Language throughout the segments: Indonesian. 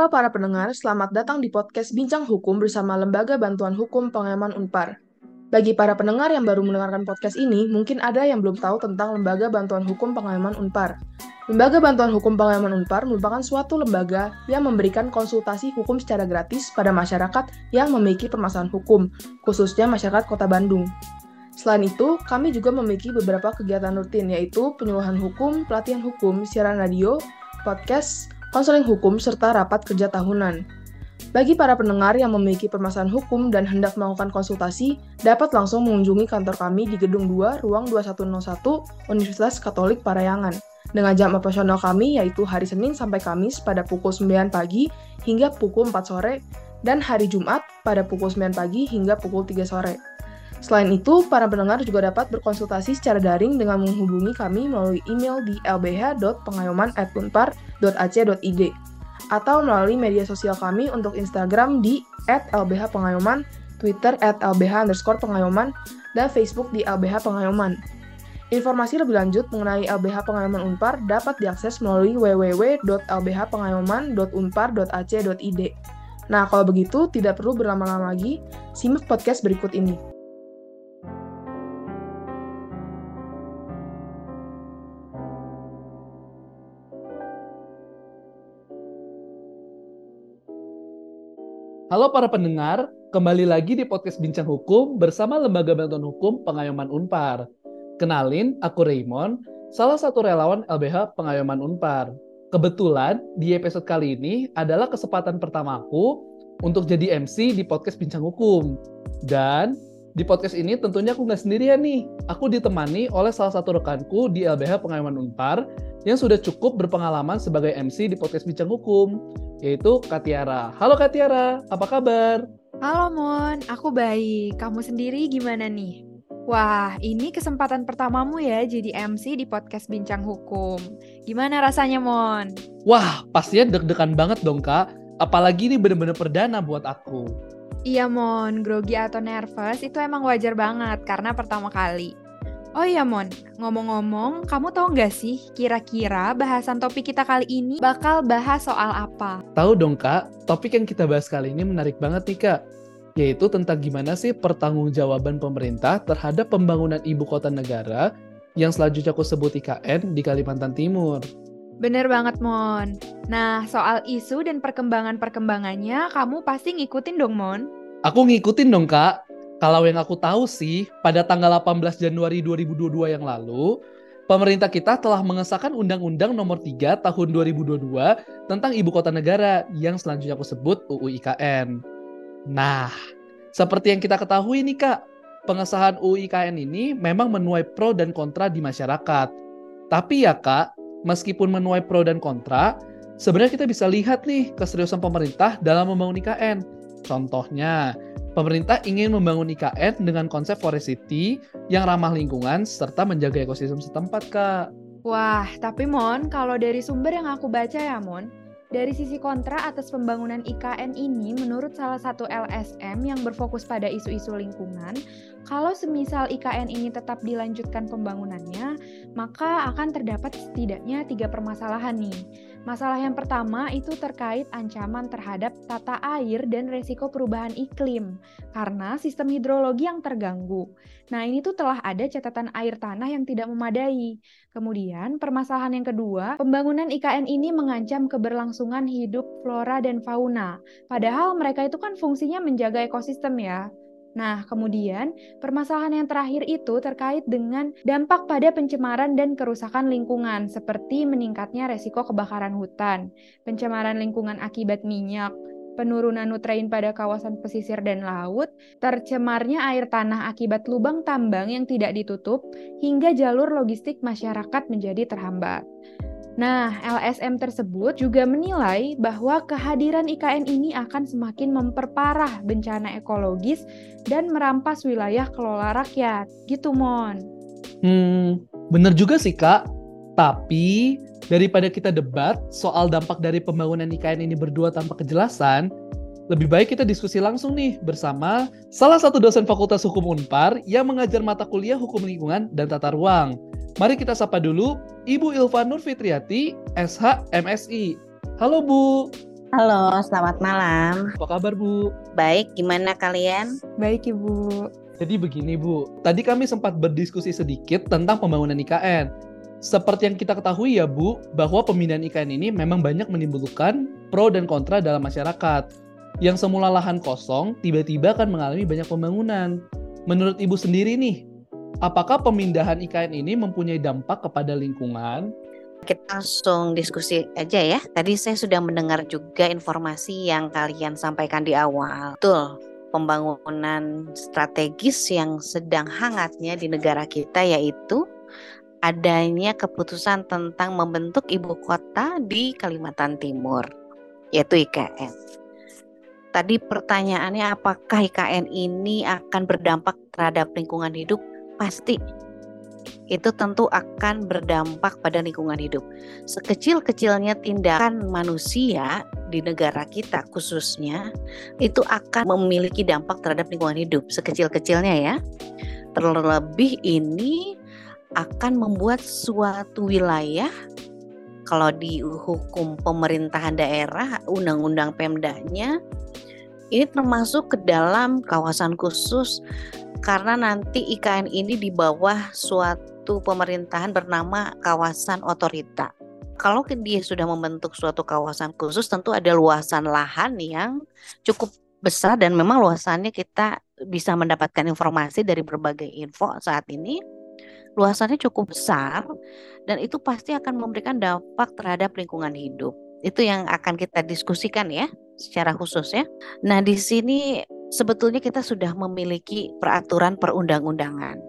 Halo para pendengar, selamat datang di podcast Bincang Hukum bersama Lembaga Bantuan Hukum Pengayoman Unpar. Bagi para pendengar yang baru mendengarkan podcast ini, mungkin ada yang belum tahu tentang Lembaga Bantuan Hukum Pengayoman Unpar. Lembaga Bantuan Hukum Pengayoman Unpar merupakan suatu lembaga yang memberikan konsultasi hukum secara gratis pada masyarakat yang memiliki permasalahan hukum, khususnya masyarakat Kota Bandung. Selain itu, kami juga memiliki beberapa kegiatan rutin, yaitu penyuluhan hukum, pelatihan hukum, siaran radio, podcast, konseling hukum, serta rapat kerja tahunan. Bagi para pendengar yang memiliki permasalahan hukum dan hendak melakukan konsultasi, dapat langsung mengunjungi kantor kami di Gedung 2, Ruang 2101, Universitas Katolik Parahyangan, dengan jam operasional kami yaitu hari Senin sampai Kamis pada pukul 9 pagi hingga pukul 4 sore, dan hari Jumat pada pukul 9 pagi hingga pukul 3 sore. Selain itu, para pendengar juga dapat berkonsultasi secara daring dengan menghubungi kami melalui email di lbh.pengayoman@unpar.ac.id atau melalui media sosial kami untuk Instagram di @lbhpengayoman, Twitter @lbh_pengayoman, dan Facebook di LBH Pengayoman. Informasi lebih lanjut mengenai LBH Pengayoman Unpar dapat diakses melalui www.lbhpengayoman.unpar.ac.id. Nah, kalau begitu tidak perlu berlama-lama lagi, simak podcast berikut ini. Halo para pendengar, kembali lagi di podcast Bincang Hukum bersama Lembaga Bantuan Hukum Pengayoman Unpar. Kenalin, aku Raymond, salah satu relawan LBH Pengayoman Unpar. Kebetulan, di episode kali ini adalah kesempatan pertamaku untuk jadi MC di podcast Bincang Hukum. Dan di podcast ini tentunya aku nggak sendirian nih. Aku ditemani oleh salah satu rekanku di LBH Pengayoman Unpar yang sudah cukup berpengalaman sebagai MC di podcast Bincang Hukum, yaitu Kak Tiara. Halo Kak Tiara, apa kabar? Halo Mon, aku baik. Kamu sendiri gimana nih? Wah, ini kesempatan pertamamu ya jadi MC di podcast Bincang Hukum. Gimana rasanya Mon? Wah, pastinya deg-degan banget dong Kak. Apalagi ini bener-bener perdana buat aku. Iya Mon, grogi atau nervous itu emang wajar banget karena pertama kali. Oh iya Mon, ngomong-ngomong, kamu tahu nggak sih kira-kira bahasan topik kita kali ini bakal bahas soal apa? Tahu dong Kak, topik yang kita bahas kali ini menarik banget nih Kak, yaitu tentang gimana sih pertanggungjawaban pemerintah terhadap pembangunan ibu kota negara yang selanjutnya aku sebut IKN di Kalimantan Timur. Bener banget Mon. Nah, soal isu dan perkembangannya kamu pasti ngikutin dong Mon. Aku ngikutin dong Kak. Kalau yang aku tahu sih, pada tanggal 18 Januari 2022 yang lalu, pemerintah kita telah mengesahkan Undang-Undang Nomor 3 Tahun 2022 tentang Ibu Kota Negara yang selanjutnya aku sebut UU IKN. Nah, seperti yang kita ketahui nih Kak, pengesahan UU IKN ini memang menuai pro dan kontra di masyarakat. Tapi ya Kak, meskipun menuai pro dan kontra, sebenarnya kita bisa lihat nih keseriusan pemerintah dalam membangun IKN. Contohnya, pemerintah ingin membangun IKN dengan konsep forest city yang ramah lingkungan serta menjaga ekosistem setempat, Kak. Wah, tapi Mon, kalau dari sumber yang aku baca ya, Mon, dari sisi kontra atas pembangunan IKN ini, menurut salah satu LSM yang berfokus pada isu-isu lingkungan, kalau semisal IKN ini tetap dilanjutkan pembangunannya, maka akan terdapat setidaknya 3 permasalahan nih. Masalah yang pertama itu terkait ancaman terhadap tata air dan resiko perubahan iklim karena sistem hidrologi yang terganggu. Nah, ini tuh telah ada catatan air tanah yang tidak memadai. Kemudian, permasalahan yang kedua, pembangunan IKN ini mengancam keberlangsungan hidup flora dan fauna. Padahal mereka itu kan fungsinya menjaga ekosistem ya. Nah, kemudian permasalahan yang terakhir itu terkait dengan dampak pada pencemaran dan kerusakan lingkungan seperti meningkatnya resiko kebakaran hutan, pencemaran lingkungan akibat minyak, penurunan nutrien pada kawasan pesisir dan laut, tercemarnya air tanah akibat lubang tambang yang tidak ditutup, hingga jalur logistik masyarakat menjadi terhambat. Nah, LSM tersebut juga menilai bahwa kehadiran IKN ini akan semakin memperparah bencana ekologis dan merampas wilayah kelola rakyat. Gitu, Mon. Bener juga sih, Kak. Tapi, daripada kita debat soal dampak dari pembangunan IKN ini berdua tanpa kejelasan, lebih baik kita diskusi langsung nih bersama salah satu dosen Fakultas Hukum Unpar yang mengajar mata kuliah Hukum Lingkungan dan Tata Ruang. Mari kita sapa dulu Ibu Ilva Nurfitriati, SH, MSI. Halo Bu. Halo, selamat malam. Apa kabar, Bu? Baik, gimana kalian? Baik, Ibu. Jadi begini, Bu. Tadi kami sempat berdiskusi sedikit tentang pembangunan IKN. Seperti yang kita ketahui ya, Bu, bahwa pemindahan IKN ini memang banyak menimbulkan pro dan kontra dalam masyarakat. Yang semula lahan kosong, tiba-tiba akan mengalami banyak pembangunan. Menurut Ibu sendiri nih, apakah pemindahan IKN ini mempunyai dampak kepada lingkungan? Kita langsung diskusi aja ya. Tadi saya sudah mendengar juga informasi yang kalian sampaikan di awal. Betul, pembangunan strategis yang sedang hangatnya di negara kita yaitu adanya keputusan tentang membentuk ibu kota di Kalimantan Timur, yaitu IKN. Tadi pertanyaannya apakah IKN ini akan berdampak terhadap lingkungan hidup? Pasti. Itu tentu akan berdampak pada lingkungan hidup. Sekecil-kecilnya tindakan manusia di negara kita khususnya, itu akan memiliki dampak terhadap lingkungan hidup, sekecil-kecilnya ya. Terlebih ini akan membuat suatu wilayah, kalau di hukum pemerintahan daerah, undang-undang Pemdanya, ini termasuk ke dalam kawasan khusus karena nanti IKN ini di bawah suatu pemerintahan bernama kawasan otorita. Kalau dia sudah membentuk suatu kawasan khusus, tentu ada luasan lahan yang cukup besar dan memang luasannya kita bisa mendapatkan informasi dari berbagai info saat ini. Luasannya cukup besar dan itu pasti akan memberikan dampak terhadap lingkungan hidup. Itu yang akan kita diskusikan ya, secara khusus ya. Nah, di sini sebetulnya kita sudah memiliki peraturan perundang-undangan.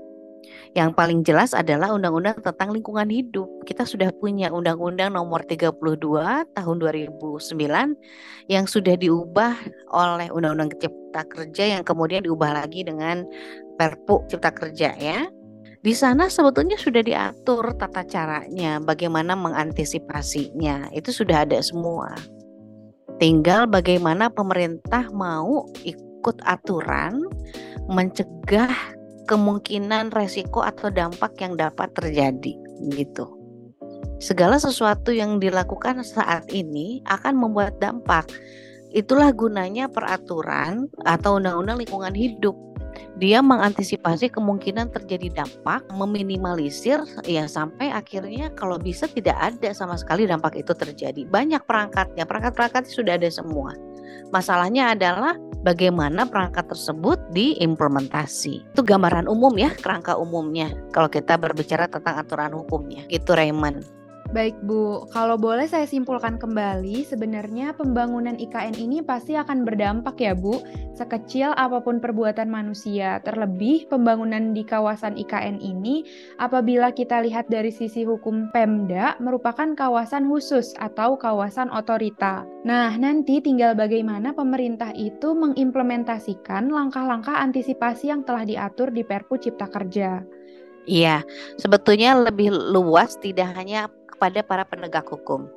Yang paling jelas adalah Undang-Undang tentang Lingkungan Hidup. Kita sudah punya Undang-Undang Nomor 32 Tahun 2009 yang sudah diubah oleh Undang-Undang Cipta Kerja yang kemudian diubah lagi dengan Perpu Cipta Kerja ya. Di sana sebetulnya sudah diatur tata caranya, bagaimana mengantisipasinya, itu sudah ada semua. Tinggal bagaimana pemerintah mau ikut aturan mencegah kemungkinan resiko atau dampak yang dapat terjadi gitu. Segala sesuatu yang dilakukan saat ini akan membuat dampak. Itulah gunanya peraturan atau undang-undang lingkungan hidup. Dia mengantisipasi kemungkinan terjadi dampak, meminimalisir ya sampai akhirnya kalau bisa tidak ada sama sekali dampak itu terjadi. Banyak perangkatnya, perangkat-perangkat sudah ada semua. Masalahnya adalah bagaimana perangkat tersebut diimplementasi. Itu gambaran umum ya, kerangka umumnya kalau kita berbicara tentang aturan hukumnya. Itu Raymond. Baik Bu, kalau boleh saya simpulkan kembali, sebenarnya pembangunan IKN ini pasti akan berdampak ya Bu, sekecil apapun perbuatan manusia, terlebih pembangunan di kawasan IKN ini apabila kita lihat dari sisi hukum Pemda merupakan kawasan khusus atau kawasan otorita. Nah, nanti tinggal bagaimana pemerintah itu mengimplementasikan langkah-langkah antisipasi yang telah diatur di Perpu Cipta Kerja. Iya, sebetulnya lebih luas tidak hanya pada para penegak hukum.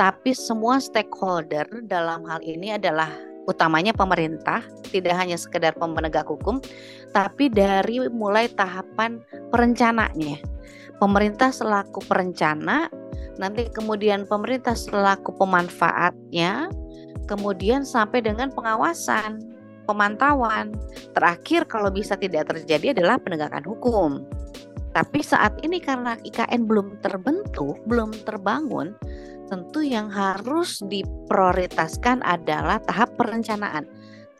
Tapi semua stakeholder dalam hal ini adalah utamanya pemerintah, tidak hanya sekedar penegak hukum, tapi dari mulai tahapan perencananya. Pemerintah selaku perencana, nanti kemudian pemerintah selaku pemanfaatnya, kemudian sampai dengan pengawasan, pemantauan. Terakhir kalau bisa tidak terjadi adalah penegakan hukum. Tapi saat ini karena IKN belum terbentuk, belum terbangun, tentu yang harus diprioritaskan adalah tahap perencanaan.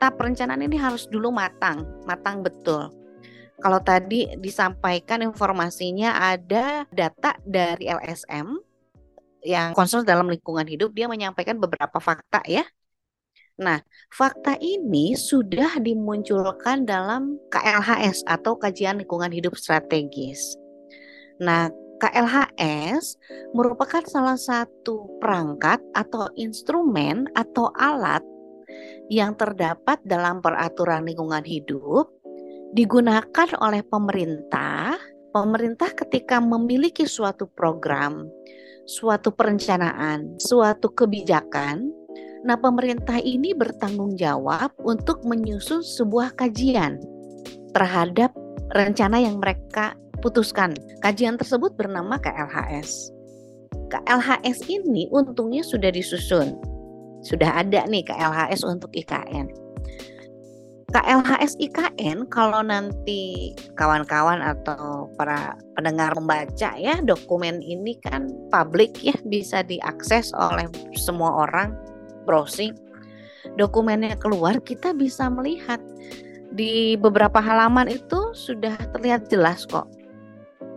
Tahap perencanaan ini harus dulu matang betul. Kalau tadi disampaikan informasinya ada data dari LSM yang konsul dalam lingkungan hidup, dia menyampaikan beberapa fakta ya. Nah, fakta ini sudah dimunculkan dalam KLHS atau Kajian Lingkungan Hidup Strategis. Nah, KLHS merupakan salah satu perangkat atau instrumen atau alat yang terdapat dalam peraturan lingkungan hidup digunakan oleh pemerintah. Pemerintah ketika memiliki suatu program, suatu perencanaan, suatu kebijakan. Nah, pemerintah ini bertanggung jawab untuk menyusun sebuah kajian terhadap rencana yang mereka putuskan. Kajian tersebut bernama KLHS. KLHS ini untungnya sudah disusun. Sudah ada nih KLHS untuk IKN. KLHS IKN, kalau nanti kawan-kawan atau para pendengar membaca ya, dokumen ini kan publik ya, bisa diakses oleh semua orang, browsing. Dokumennya keluar, kita bisa melihat di beberapa halaman itu sudah terlihat jelas kok.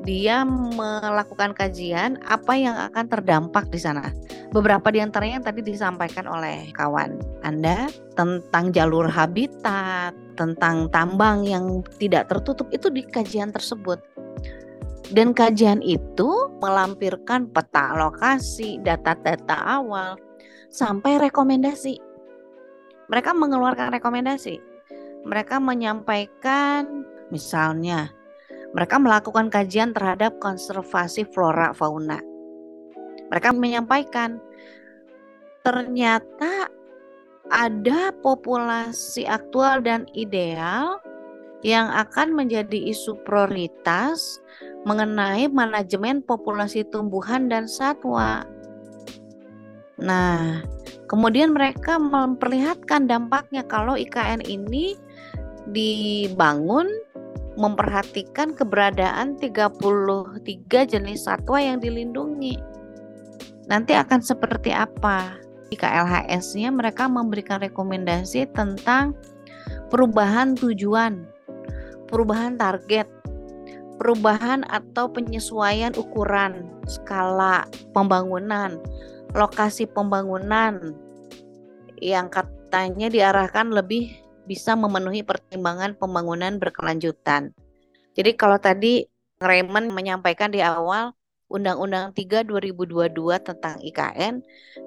Dia melakukan kajian apa yang akan terdampak di sana. Beberapa di antaranya yang tadi disampaikan oleh kawan Anda tentang jalur habitat, tentang tambang yang tidak tertutup, itu di kajian tersebut. Dan kajian itu melampirkan peta lokasi, data-data awal, sampai rekomendasi. Mereka mengeluarkan rekomendasi. Mereka menyampaikan, misalnya mereka melakukan kajian terhadap konservasi flora fauna. Mereka menyampaikan, ternyata ada populasi aktual dan ideal yang akan menjadi isu prioritas mengenai manajemen populasi tumbuhan dan satwa. Nah, kemudian mereka memperlihatkan dampaknya kalau IKN ini dibangun memperhatikan keberadaan 33 jenis satwa yang dilindungi. Nanti akan seperti apa? Di KLHS-nya mereka memberikan rekomendasi tentang perubahan tujuan, perubahan target, perubahan atau penyesuaian ukuran, skala pembangunan, lokasi pembangunan yang katanya diarahkan lebih bisa memenuhi pertimbangan pembangunan berkelanjutan. Jadi kalau tadi Raymond menyampaikan di awal Undang-Undang 3 2022 tentang IKN,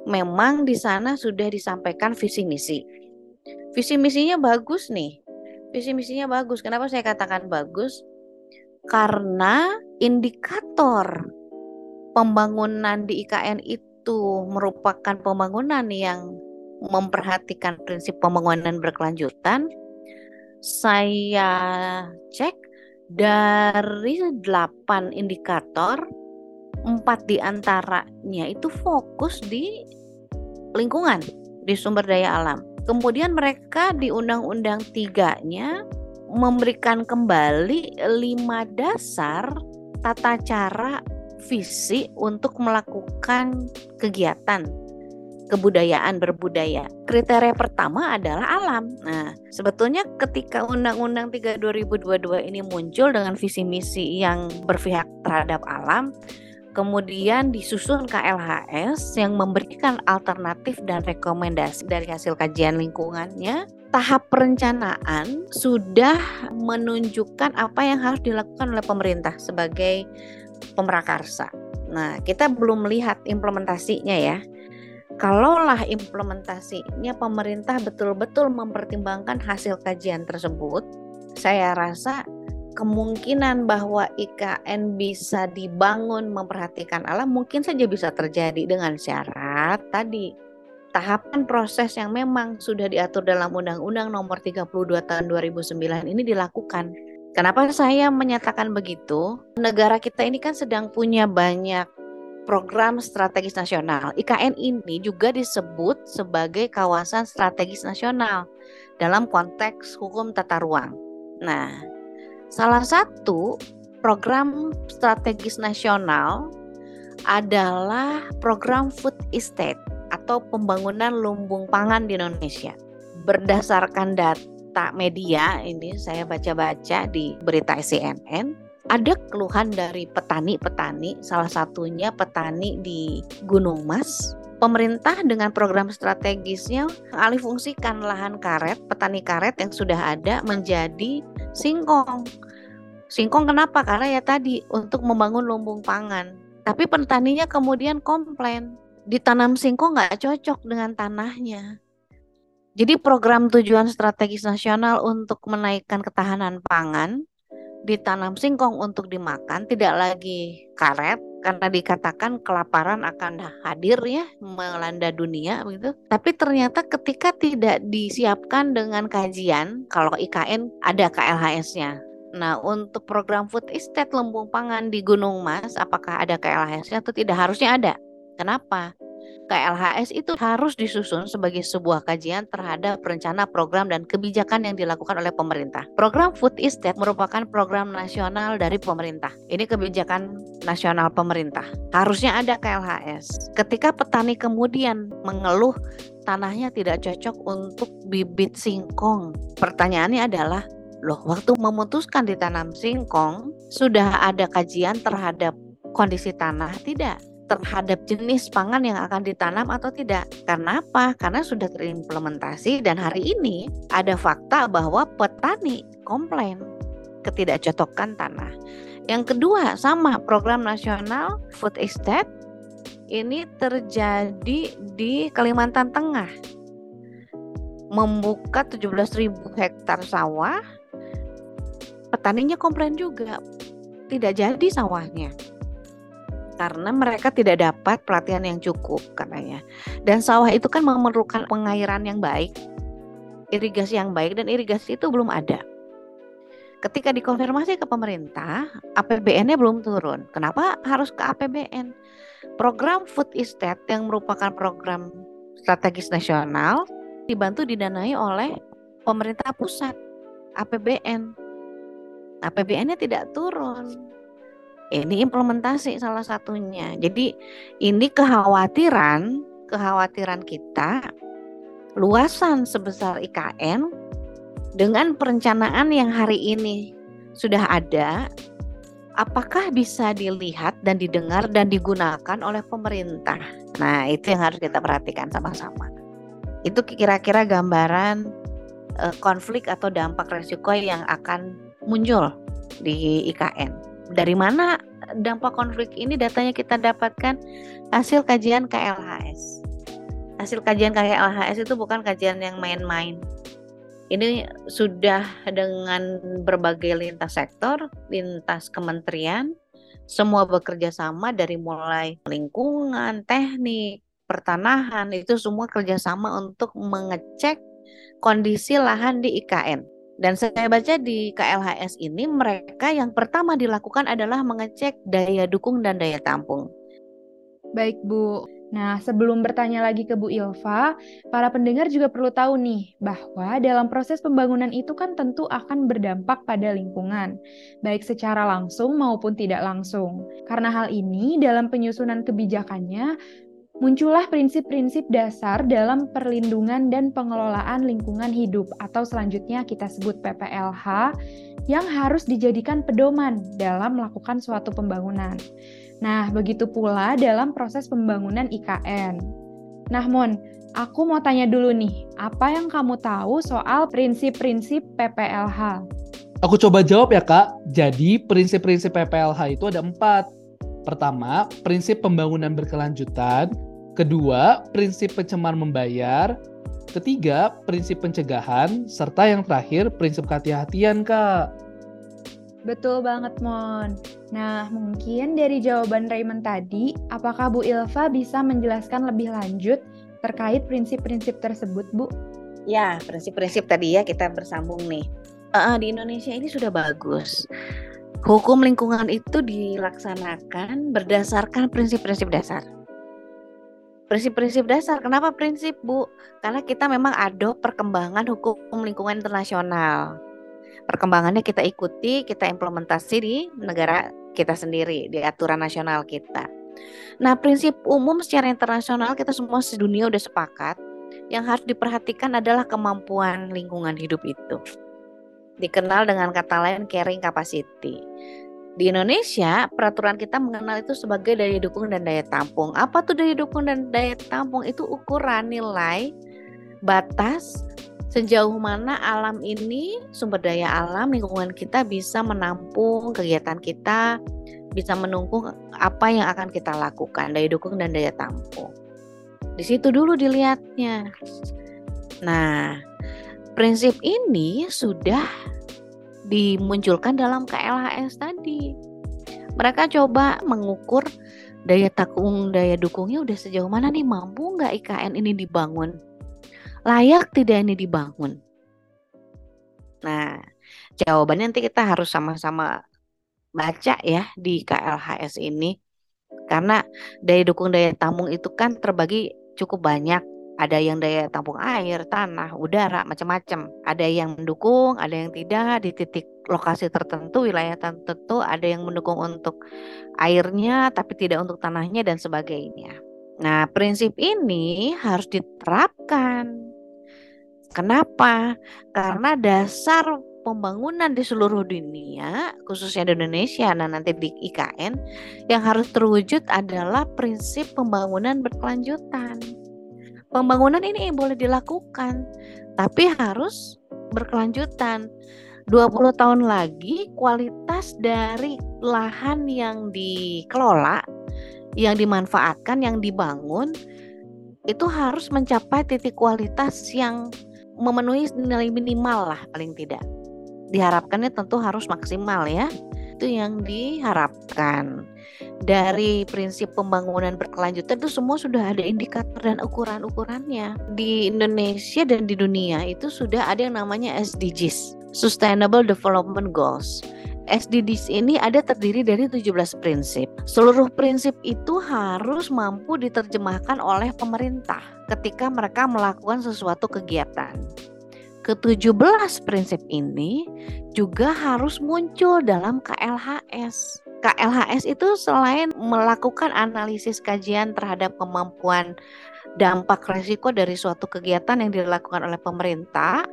memang di sana sudah disampaikan visi misi. Visi misinya bagus nih. Visi misinya bagus. Kenapa saya katakan bagus? Karena indikator pembangunan di IKN itu merupakan pembangunan yang memperhatikan prinsip pembangunan berkelanjutan. Saya cek dari 8 indikator, 4 diantaranya itu fokus di lingkungan, di sumber daya alam. Kemudian mereka di Undang-Undang 3-nya memberikan kembali 5 dasar tata cara visi untuk melakukan kegiatan kebudayaan berbudaya. Kriteria pertama adalah alam. Nah, sebetulnya ketika Undang-Undang 3 2022 ini muncul dengan visi misi yang berpihak terhadap alam, kemudian disusun KLHS yang memberikan alternatif dan rekomendasi dari hasil kajian lingkungannya. Tahap perencanaan sudah menunjukkan apa yang harus dilakukan oleh pemerintah sebagai pemrakarsa. Nah, kita belum melihat implementasinya ya. Kalaulah implementasinya pemerintah betul-betul mempertimbangkan hasil kajian tersebut, saya rasa kemungkinan bahwa IKN bisa dibangun memperhatikan alam mungkin saja bisa terjadi dengan syarat tadi. Tahapan proses yang memang sudah diatur dalam Undang-Undang Nomor 32 Tahun 2009 ini dilakukan. Kenapa saya menyatakan begitu? Negara kita ini kan sedang punya banyak program strategis nasional. IKN ini juga disebut sebagai kawasan strategis nasional dalam konteks hukum tata ruang. Nah, salah satu program strategis nasional adalah program food estate atau pembangunan lumbung pangan di Indonesia. Berdasarkan data media, ini saya baca-baca di berita CNN, ada keluhan dari petani-petani, salah satunya petani di Gunung Mas. Pemerintah dengan program strategisnya alih fungsikan lahan karet, petani karet yang sudah ada menjadi singkong. Singkong kenapa? Karena ya tadi untuk membangun lumbung pangan. Tapi petaninya kemudian komplain, ditanam singkong nggak cocok dengan tanahnya. Jadi program tujuan strategis nasional untuk menaikkan ketahanan pangan, ditanam singkong untuk dimakan, tidak lagi karet, karena dikatakan kelaparan akan hadir ya, melanda dunia begitu. Tapi ternyata ketika tidak disiapkan dengan kajian, kalau IKN ada KLHS-nya. Nah, untuk program food estate lumbung pangan di Gunung Mas, apakah ada KLHS-nya atau tidak? Harusnya ada. Kenapa? KLHS itu harus disusun sebagai sebuah kajian terhadap rencana program dan kebijakan yang dilakukan oleh pemerintah. Program Food Estate merupakan program nasional dari pemerintah. Ini kebijakan nasional pemerintah. Harusnya ada KLHS. Ketika petani kemudian mengeluh tanahnya tidak cocok untuk bibit singkong, pertanyaannya adalah, loh, waktu memutuskan ditanam singkong, sudah ada kajian terhadap kondisi tanah tidak? Terhadap jenis pangan yang akan ditanam atau tidak. Karena apa? Karena sudah terimplementasi dan hari ini ada fakta bahwa petani komplain ketidakcocokan tanah. Yang kedua, sama program nasional Food Estate ini terjadi di Kalimantan Tengah. Membuka 17.000 hektar sawah, petaninya komplain juga, tidak jadi sawahnya. Karena mereka tidak dapat pelatihan yang cukup katanya. Dan sawah itu kan memerlukan pengairan yang baik, irigasi yang baik, dan irigasi itu belum ada. Ketika dikonfirmasi ke pemerintah, APBN-nya belum turun. Kenapa harus ke APBN? Program Food Estate yang merupakan program strategis nasional dibantu didanai oleh pemerintah pusat, APBN. APBN-nya tidak turun. Ini implementasi salah satunya. Jadi ini kekhawatiran kita, luasan sebesar IKN dengan perencanaan yang hari ini sudah ada, apakah bisa dilihat dan didengar dan digunakan oleh pemerintah? Nah, itu yang harus kita perhatikan sama-sama. Itu kira-kira gambaran konflik atau dampak resiko yang akan muncul di IKN. Dari mana dampak konflik ini? Datanya kita dapatkan hasil kajian KLHS. Hasil kajian KLHS itu bukan kajian yang main-main. Ini sudah dengan berbagai lintas sektor, lintas kementerian, semua bekerja sama dari mulai lingkungan, teknik, pertanahan, itu semua kerjasama untuk mengecek kondisi lahan di IKN. Dan saya baca di KLHS ini mereka yang pertama dilakukan adalah mengecek daya dukung dan daya tampung. Baik Bu, nah sebelum bertanya lagi ke Bu Ilva, para pendengar juga perlu tahu nih bahwa dalam proses pembangunan itu kan tentu akan berdampak pada lingkungan, baik secara langsung maupun tidak langsung. Karena hal ini dalam penyusunan kebijakannya, muncullah prinsip-prinsip dasar dalam perlindungan dan pengelolaan lingkungan hidup atau selanjutnya kita sebut PPLH yang harus dijadikan pedoman dalam melakukan suatu pembangunan. Nah, begitu pula dalam proses pembangunan IKN. Nah, Mon, aku mau tanya dulu nih, apa yang kamu tahu soal prinsip-prinsip PPLH? Aku coba jawab ya, Kak. Jadi, prinsip-prinsip PPLH itu ada 4. Pertama, prinsip pembangunan berkelanjutan. Kedua, prinsip pencemar membayar. Ketiga, prinsip pencegahan. Serta yang terakhir, prinsip kehati-hatian, Kak. Betul banget, Mon. Nah, mungkin dari jawaban Raymond tadi, apakah Bu Ilva bisa menjelaskan lebih lanjut terkait prinsip-prinsip tersebut, Bu? Ya, prinsip-prinsip tadi ya, kita bersambung nih. Di Indonesia ini sudah bagus. Hukum lingkungan itu dilaksanakan berdasarkan prinsip-prinsip dasar. Prinsip-prinsip dasar, kenapa prinsip, Bu? Karena kita memang adopt perkembangan hukum lingkungan internasional. Perkembangannya kita ikuti, kita implementasi di negara kita sendiri, di aturan nasional kita. Nah, prinsip umum secara internasional kita semua sedunia udah sepakat, yang harus diperhatikan adalah kemampuan lingkungan hidup itu. Dikenal dengan kata lain carrying capacity. Di Indonesia, peraturan kita mengenal itu sebagai daya dukung dan daya tampung. Apa tuh daya dukung dan daya tampung? Itu ukuran nilai batas sejauh mana alam ini, sumber daya alam, lingkungan kita bisa menampung kegiatan kita, bisa menunggu apa yang akan kita lakukan, daya dukung dan daya tampung. Di situ dulu dilihatnya. Nah, prinsip ini sudah dimunculkan dalam KLHS tadi. Mereka coba mengukur daya dukungnya udah sejauh mana nih, mampu nggak IKN ini dibangun? Layak tidak ini dibangun? Nah, jawabannya nanti kita harus sama-sama baca ya di KLHS ini. Karena daya dukung daya tampung itu kan terbagi cukup banyak. Ada yang daya tampung air, tanah, udara, macam-macam. Ada yang mendukung, ada yang tidak di titik lokasi tertentu, wilayah tertentu. Ada yang mendukung untuk airnya tapi tidak untuk tanahnya dan sebagainya. Nah, prinsip ini harus diterapkan. Kenapa? Karena dasar pembangunan di seluruh dunia, khususnya di Indonesia, nah nanti di IKN, yang harus terwujud adalah prinsip pembangunan berkelanjutan. Pembangunan ini boleh dilakukan, tapi harus berkelanjutan. 20 tahun lagi kualitas dari lahan yang dikelola, yang dimanfaatkan, yang dibangun, itu harus mencapai titik kualitas yang memenuhi nilai minimal lah paling tidak. Diharapkannya tentu harus maksimal ya. Itu yang diharapkan. Dari prinsip pembangunan berkelanjutan itu semua sudah ada indikator dan ukuran-ukurannya. Di Indonesia dan di dunia itu sudah ada yang namanya SDGs, Sustainable Development Goals. SDGs ini ada terdiri dari 17 prinsip. Seluruh prinsip itu harus mampu diterjemahkan oleh pemerintah ketika mereka melakukan sesuatu kegiatan. Ke-17 prinsip ini juga harus muncul dalam KLHS. KLHS itu selain melakukan analisis kajian terhadap kemampuan dampak resiko dari suatu kegiatan yang dilakukan oleh pemerintah,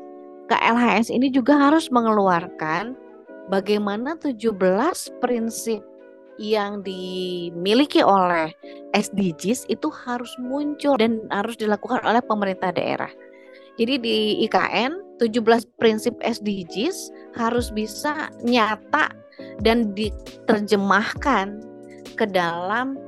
KLHS ini juga harus mengeluarkan bagaimana 17 prinsip yang dimiliki oleh SDGs itu harus muncul dan harus dilakukan oleh pemerintah daerah. Jadi di IKN 17 prinsip SDGs harus bisa nyata dan diterjemahkan ke dalam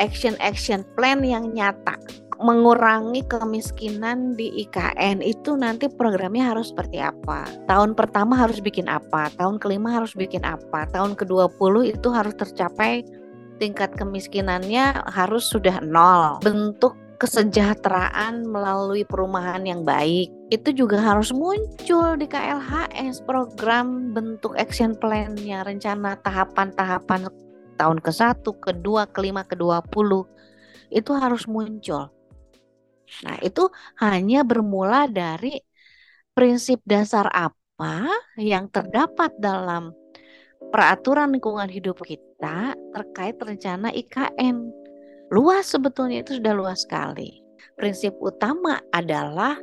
action plan yang nyata. Mengurangi kemiskinan di IKN itu nanti programnya harus seperti apa? Tahun pertama harus bikin apa? Tahun kelima harus bikin apa? Tahun ke-20 itu harus tercapai tingkat kemiskinannya harus sudah 0. Bentuk kesejahteraan melalui perumahan yang baik itu juga harus muncul di KLHS, program bentuk action plan yang rencana tahapan-tahapan tahun ke-1, ke-2, ke-5, ke-20 itu harus muncul. Nah, itu hanya bermula dari prinsip dasar apa yang terdapat dalam peraturan lingkungan hidup kita terkait rencana IKN. Luas, sebetulnya itu sudah luas sekali. Prinsip utama adalah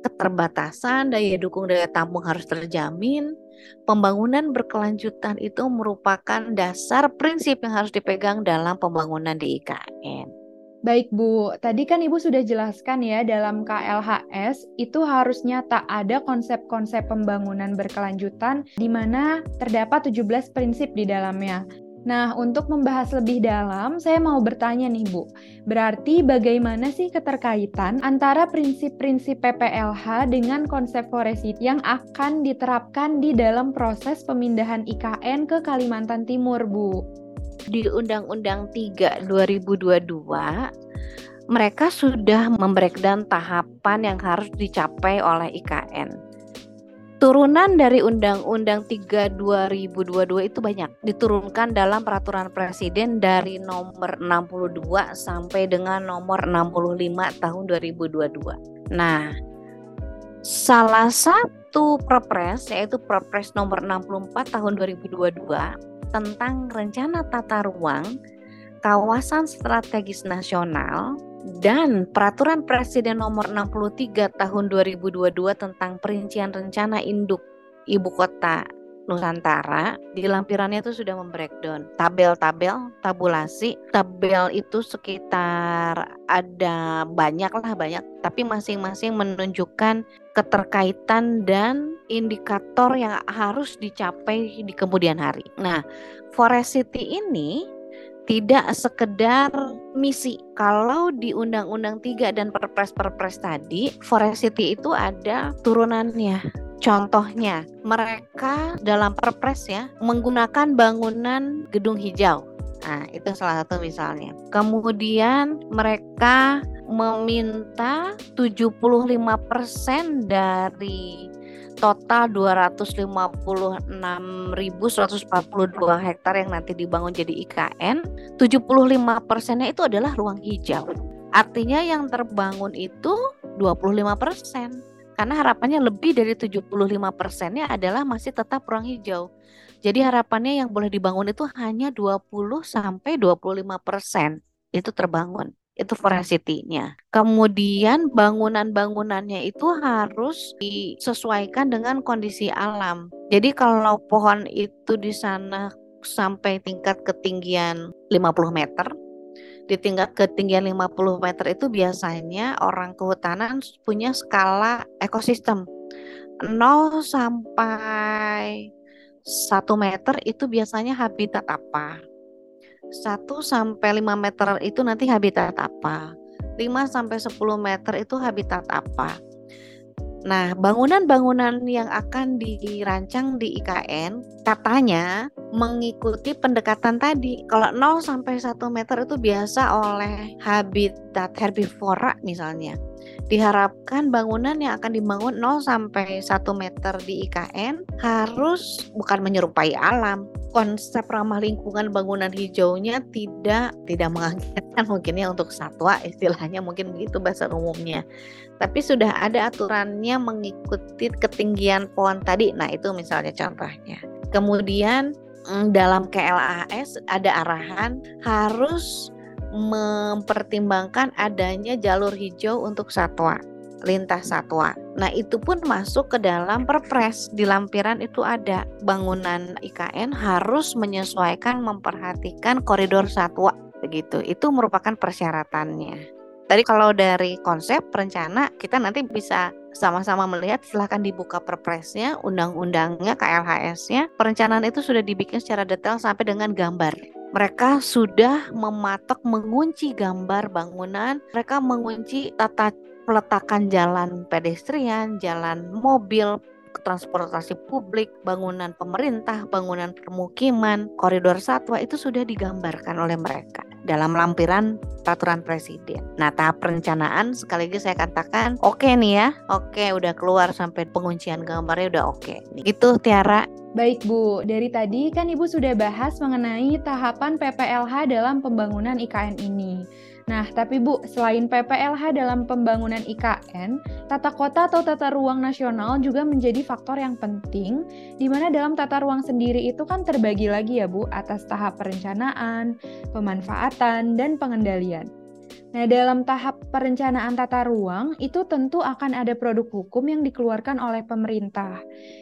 keterbatasan, daya dukung, daya tampung harus terjamin. Pembangunan berkelanjutan itu merupakan dasar prinsip yang harus dipegang dalam pembangunan di IKN. Baik Bu, tadi kan Ibu sudah jelaskan ya dalam KLHS itu harus nyata ada konsep-konsep pembangunan berkelanjutan di mana terdapat 17 prinsip di dalamnya. Nah, untuk membahas lebih dalam, saya mau bertanya nih Bu, berarti bagaimana sih keterkaitan antara prinsip-prinsip PPLH dengan konsep forestry yang akan diterapkan di dalam proses pemindahan IKN ke Kalimantan Timur, Bu? Di Undang-Undang 3 2022, mereka sudah membreakdown tahapan yang harus dicapai oleh IKN. Turunan dari Undang-Undang 3 2022 itu banyak, diturunkan dalam peraturan presiden dari nomor 62 sampai dengan nomor 65 tahun 2022. Nah, salah satu perpres yaitu Perpres Nomor 64 tahun 2022 tentang rencana tata ruang kawasan strategis nasional dan peraturan presiden nomor 63 tahun 2022 tentang perincian rencana induk ibu kota Nusantara, di lampirannya itu sudah membreakdown tabel-tabel, tabulasi. Tabel itu sekitar ada banyak, tapi masing-masing menunjukkan keterkaitan dan indikator yang harus dicapai di kemudian hari. Nah, Forest City ini tidak sekedar misi. Kalau di Undang-Undang 3 dan Perpres-Perpres tadi, Forest City itu ada turunannya. Contohnya, mereka dalam Perpres ya menggunakan bangunan gedung hijau. Nah, itu salah satu misalnya. Kemudian mereka meminta 75% dari total 256.142 hektar yang nanti dibangun jadi IKN, 75%-nya itu adalah ruang hijau. Artinya yang terbangun itu 25%. Karena harapannya lebih dari 75%-nya adalah masih tetap ruang hijau. Jadi harapannya yang boleh dibangun itu hanya 20-25% itu terbangun. Itu forensitinya. Kemudian bangunan-bangunannya itu harus disesuaikan dengan kondisi alam. Jadi kalau pohon itu di sana sampai tingkat ketinggian 50 meter, di tingkat ketinggian 50 meter itu biasanya orang kehutanan punya skala ekosistem. 0 sampai 1 meter itu biasanya habitat apa? 1 sampai 5 meter itu nanti habitat apa? 5 sampai 10 meter itu habitat apa? Nah, bangunan-bangunan yang akan dirancang di IKN katanya mengikuti pendekatan tadi. Kalau 0 sampai 1 meter itu biasa oleh habitat herbivora misalnya. Diharapkan bangunan yang akan dibangun 0 sampai 1 meter di IKN harus bukan menyerupai alam. Konsep ramah lingkungan bangunan hijaunya tidak mengagetkan mungkin ya untuk satwa, istilahnya mungkin begitu bahasa umumnya. Tapi sudah ada aturannya mengikuti ketinggian pohon tadi. Nah, itu misalnya contohnya. Kemudian dalam KLHS ada arahan harus mempertimbangkan adanya jalur hijau untuk satwa, lintas satwa. Nah, itu pun masuk ke dalam Perpres. Di lampiran itu ada bangunan IKN harus menyesuaikan memperhatikan koridor satwa begitu. Itu merupakan persyaratannya. Tadi kalau dari konsep rencana kita nanti bisa sama-sama melihat, silahkan dibuka perpresnya, undang-undangnya, KLHS-nya. Perencanaan itu sudah dibikin secara detail sampai dengan gambar. Mereka sudah mematok, mengunci gambar bangunan, mereka mengunci tata peletakan jalan pedestrian, jalan mobil, transportasi publik, bangunan pemerintah, bangunan permukiman, koridor satwa itu sudah digambarkan oleh mereka dalam lampiran peraturan presiden. Nah, tahap perencanaan sekali lagi saya katakan oke nih ya. Oke, udah keluar sampai penguncian gambarnya udah oke. Gitu Tiara. Baik Bu, dari tadi kan Ibu sudah bahas mengenai tahapan PPLH dalam pembangunan IKN ini. Nah, tapi Bu, selain PPLH dalam pembangunan IKN, tata kota atau tata ruang nasional juga menjadi faktor yang penting, di mana dalam tata ruang sendiri itu kan terbagi lagi ya Bu, atas tahap perencanaan, pemanfaatan, dan pengendalian. Nah, dalam tahap perencanaan tata ruang, itu tentu akan ada produk hukum yang dikeluarkan oleh pemerintah.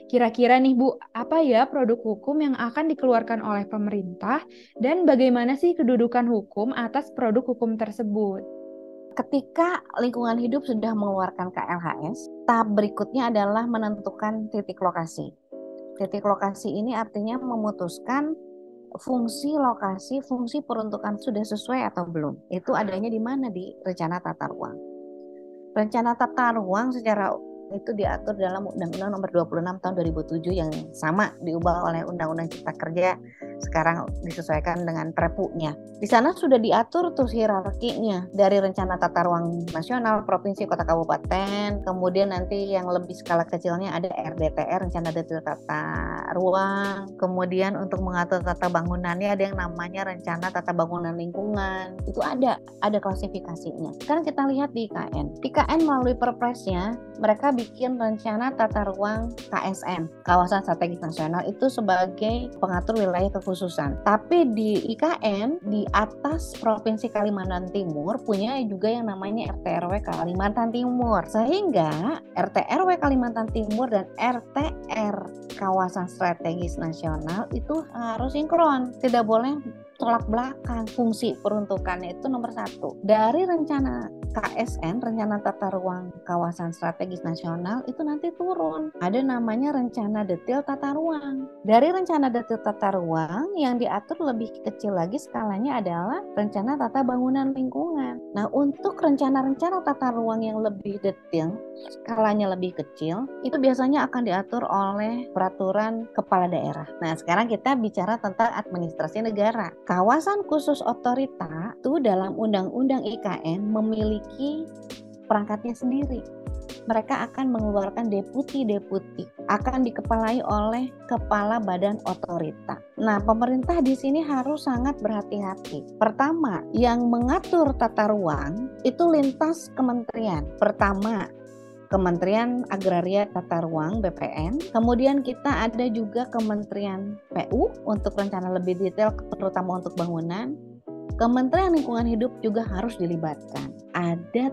Kira-kira nih Bu, apa ya produk hukum yang akan dikeluarkan oleh pemerintah dan bagaimana sih kedudukan hukum atas produk hukum tersebut? Ketika lingkungan hidup sudah mengeluarkan KLHS, tahap berikutnya adalah menentukan titik lokasi. Titik lokasi ini artinya memutuskan fungsi lokasi, fungsi peruntukan sudah sesuai atau belum. Itu adanya di mana? Di rencana tata ruang. Rencana tata ruang secara itu diatur dalam Undang-Undang Nomor 26 Tahun 2007 yang sama diubah oleh Undang-Undang Cipta Kerja, sekarang disesuaikan dengan Perpu-nya. Di sana sudah diatur terus hierarkinya dari rencana tata ruang nasional, provinsi, kota, kabupaten, kemudian nanti yang lebih skala kecilnya ada RDTR, rencana detail tata ruang, kemudian untuk mengatur tata bangunannya ada yang namanya rencana tata bangunan lingkungan. Itu ada klasifikasinya. Sekarang kita lihat di IKN. IKN melalui Perpresnya mereka bikin rencana tata ruang KSN, kawasan strategis nasional, itu sebagai pengatur wilayah kekhususan. Tapi di IKN di atas provinsi Kalimantan Timur punya juga yang namanya RTRW Kalimantan Timur, sehingga RTRW Kalimantan Timur dan RTR kawasan strategis nasional itu harus sinkron, tidak boleh tolak belakang. Fungsi peruntukannya itu nomor satu. Dari rencana KSN, rencana tata ruang kawasan strategis nasional, itu nanti turun. Ada namanya rencana detail tata ruang. Dari rencana detail tata ruang yang diatur lebih kecil lagi skalanya adalah rencana tata bangunan lingkungan. Nah, untuk rencana-rencana tata ruang yang lebih detail, skalanya lebih kecil, itu biasanya akan diatur oleh peraturan kepala daerah. Nah, sekarang kita bicara tentang administrasi negara. Kawasan khusus otorita itu dalam Undang-Undang IKN memiliki perangkatnya sendiri. mereka akan mengeluarkan deputi-deputi, akan dikepalai oleh kepala badan otorita. Nah, pemerintah di sini harus sangat berhati-hati. Pertama, yang mengatur tata ruang itu lintas kementerian. Pertama, Kementerian Agraria Tata Ruang BPN, kemudian kita ada juga Kementerian PU untuk rencana lebih detail terutama untuk bangunan, Kementerian Lingkungan Hidup juga harus dilibatkan. Ada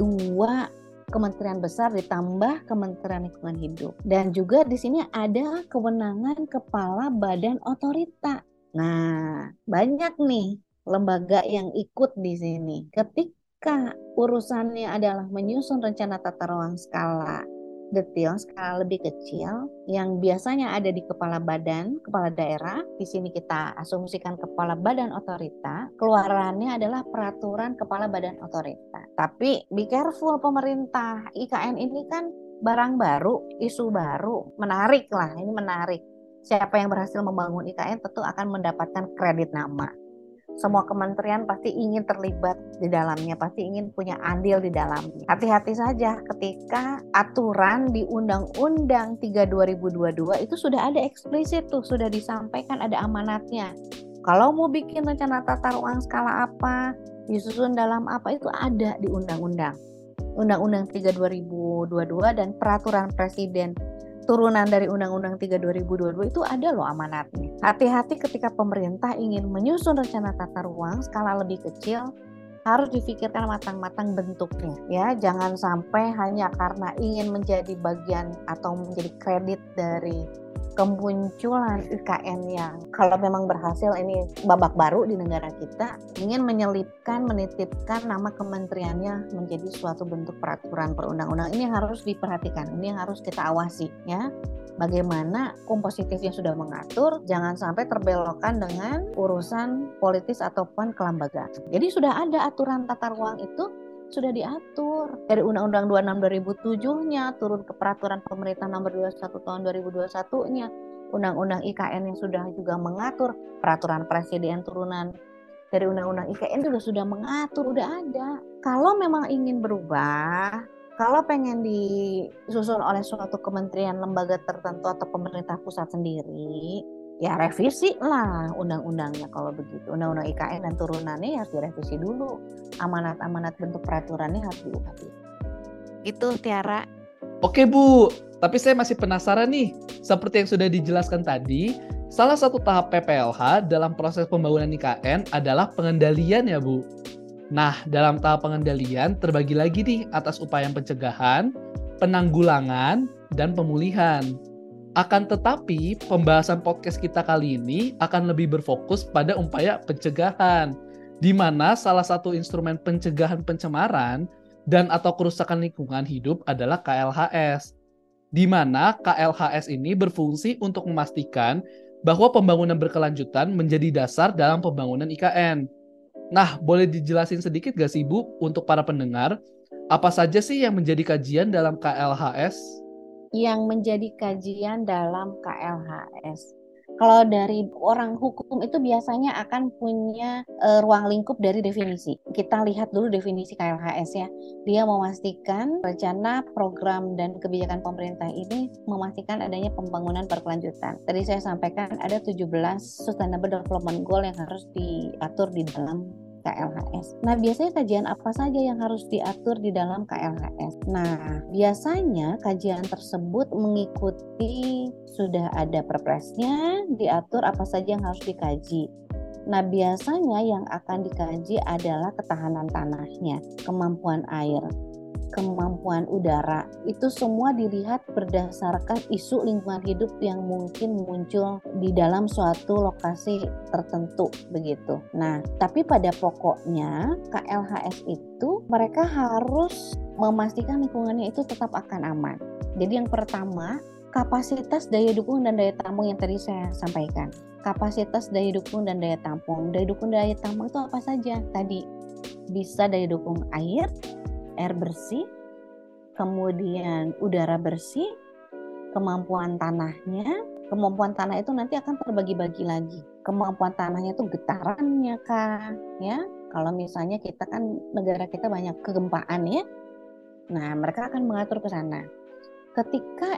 2 kementerian besar ditambah Kementerian Lingkungan Hidup, dan juga di sini ada kewenangan kepala badan otorita. Nah, banyak nih lembaga yang ikut di sini. Ketika urusannya adalah menyusun rencana tata ruang skala detail, skala lebih kecil yang biasanya ada di kepala badan, kepala daerah. Di sini kita asumsikan kepala badan otorita, keluarannya adalah peraturan kepala badan otorita. Tapi be careful pemerintah, IKN ini kan barang baru, isu baru, menarik lah, ini menarik. Siapa yang berhasil membangun IKN tentu akan mendapatkan kredit nama. Semua kementerian pasti ingin terlibat di dalamnya, pasti ingin punya andil di dalamnya. Hati-hati saja ketika aturan di Undang-Undang 3 2022 itu sudah ada eksplisit tuh, sudah disampaikan ada amanatnya. Kalau mau bikin rencana tata ruang skala apa, disusun dalam apa, itu ada di undang-undang. Undang-Undang 3 2022 dan peraturan presiden turunan dari Undang-Undang 3 2022 itu ada loh amanatnya. Hati-hati ketika pemerintah ingin menyusun rencana tata ruang skala lebih kecil, harus difikirkan matang-matang bentuknya ya. Jangan sampai hanya karena ingin menjadi bagian atau menjadi kredit dari kemunculan IKN yang kalau memang berhasil ini babak baru di negara kita, ingin menyelipkan, menitipkan nama kementeriannya menjadi suatu bentuk peraturan perundang-undang. Ini yang harus diperhatikan, ini yang harus kita awasi ya. Bagaimana kompositifnya sudah mengatur, jangan sampai terbelokkan dengan urusan politis ataupun kelembagaan. Jadi sudah ada aturan tata ruang itu, sudah diatur dari Undang-Undang 26 2007-nya, turun ke peraturan pemerintah nomor 21 tahun 2021-nya, Undang-Undang IKN yang sudah juga mengatur, peraturan presiden turunan dari Undang-Undang IKN juga sudah mengatur, udah ada. Kalau memang ingin berubah, kalau pengen disusun oleh suatu kementerian, lembaga tertentu atau pemerintah pusat sendiri, ya revisi lah undang-undangnya kalau begitu. Undang-undang IKN dan turunannya harus direvisi dulu. Amanat-amanat bentuk peraturannya harus diubah. Itu Tiara. Oke Bu, tapi saya masih penasaran nih. Seperti yang sudah dijelaskan tadi, salah satu tahap PPLH dalam proses pembangunan IKN adalah pengendalian ya Bu. Nah, dalam tahap pengendalian terbagi lagi nih atas upaya pencegahan, penanggulangan, dan pemulihan. Akan tetapi, pembahasan podcast kita kali ini akan lebih berfokus pada upaya pencegahan, di mana salah satu instrumen pencegahan pencemaran dan atau kerusakan lingkungan hidup adalah KLHS. Di mana KLHS ini berfungsi untuk memastikan bahwa pembangunan berkelanjutan menjadi dasar dalam pembangunan IKN. Nah, boleh dijelasin sedikit gak sih Bu, untuk para pendengar, apa saja sih yang menjadi kajian dalam KLHS? Yang menjadi kajian dalam KLHS. Kalau dari orang hukum itu biasanya akan punya ruang lingkup dari definisi. Kita lihat dulu definisi KLHS ya. Dia memastikan rencana, program, dan kebijakan pemerintah ini memastikan adanya pembangunan berkelanjutan. Tadi saya sampaikan ada 17 Sustainable Development Goals yang harus diatur di dalam KLHS. Nah, biasanya kajian apa saja yang harus diatur di dalam KLHS? Nah, biasanya kajian tersebut mengikuti sudah ada perpresnya, diatur apa saja yang harus dikaji. Nah, biasanya yang akan dikaji adalah ketahanan tanahnya, kemampuan air, kemampuan udara. Itu semua dilihat berdasarkan isu lingkungan hidup yang mungkin muncul di dalam suatu lokasi tertentu begitu. Nah, tapi pada pokoknya KLHS itu mereka harus memastikan lingkungannya itu tetap akan aman. Jadi yang pertama, kapasitas daya dukung dan daya tampung yang tadi saya sampaikan. Kapasitas daya dukung dan daya tampung. Daya dukung dan daya tampung itu apa saja? Tadi bisa daya dukung air bersih, kemudian udara bersih, kemampuan tanahnya. Kemampuan tanah itu nanti akan terbagi-bagi lagi. Kemampuan tanahnya itu getarannya kah, ya. Kalau misalnya kita kan negara kita banyak kegempaan ya. Nah, mereka akan mengatur ke sana. Ketika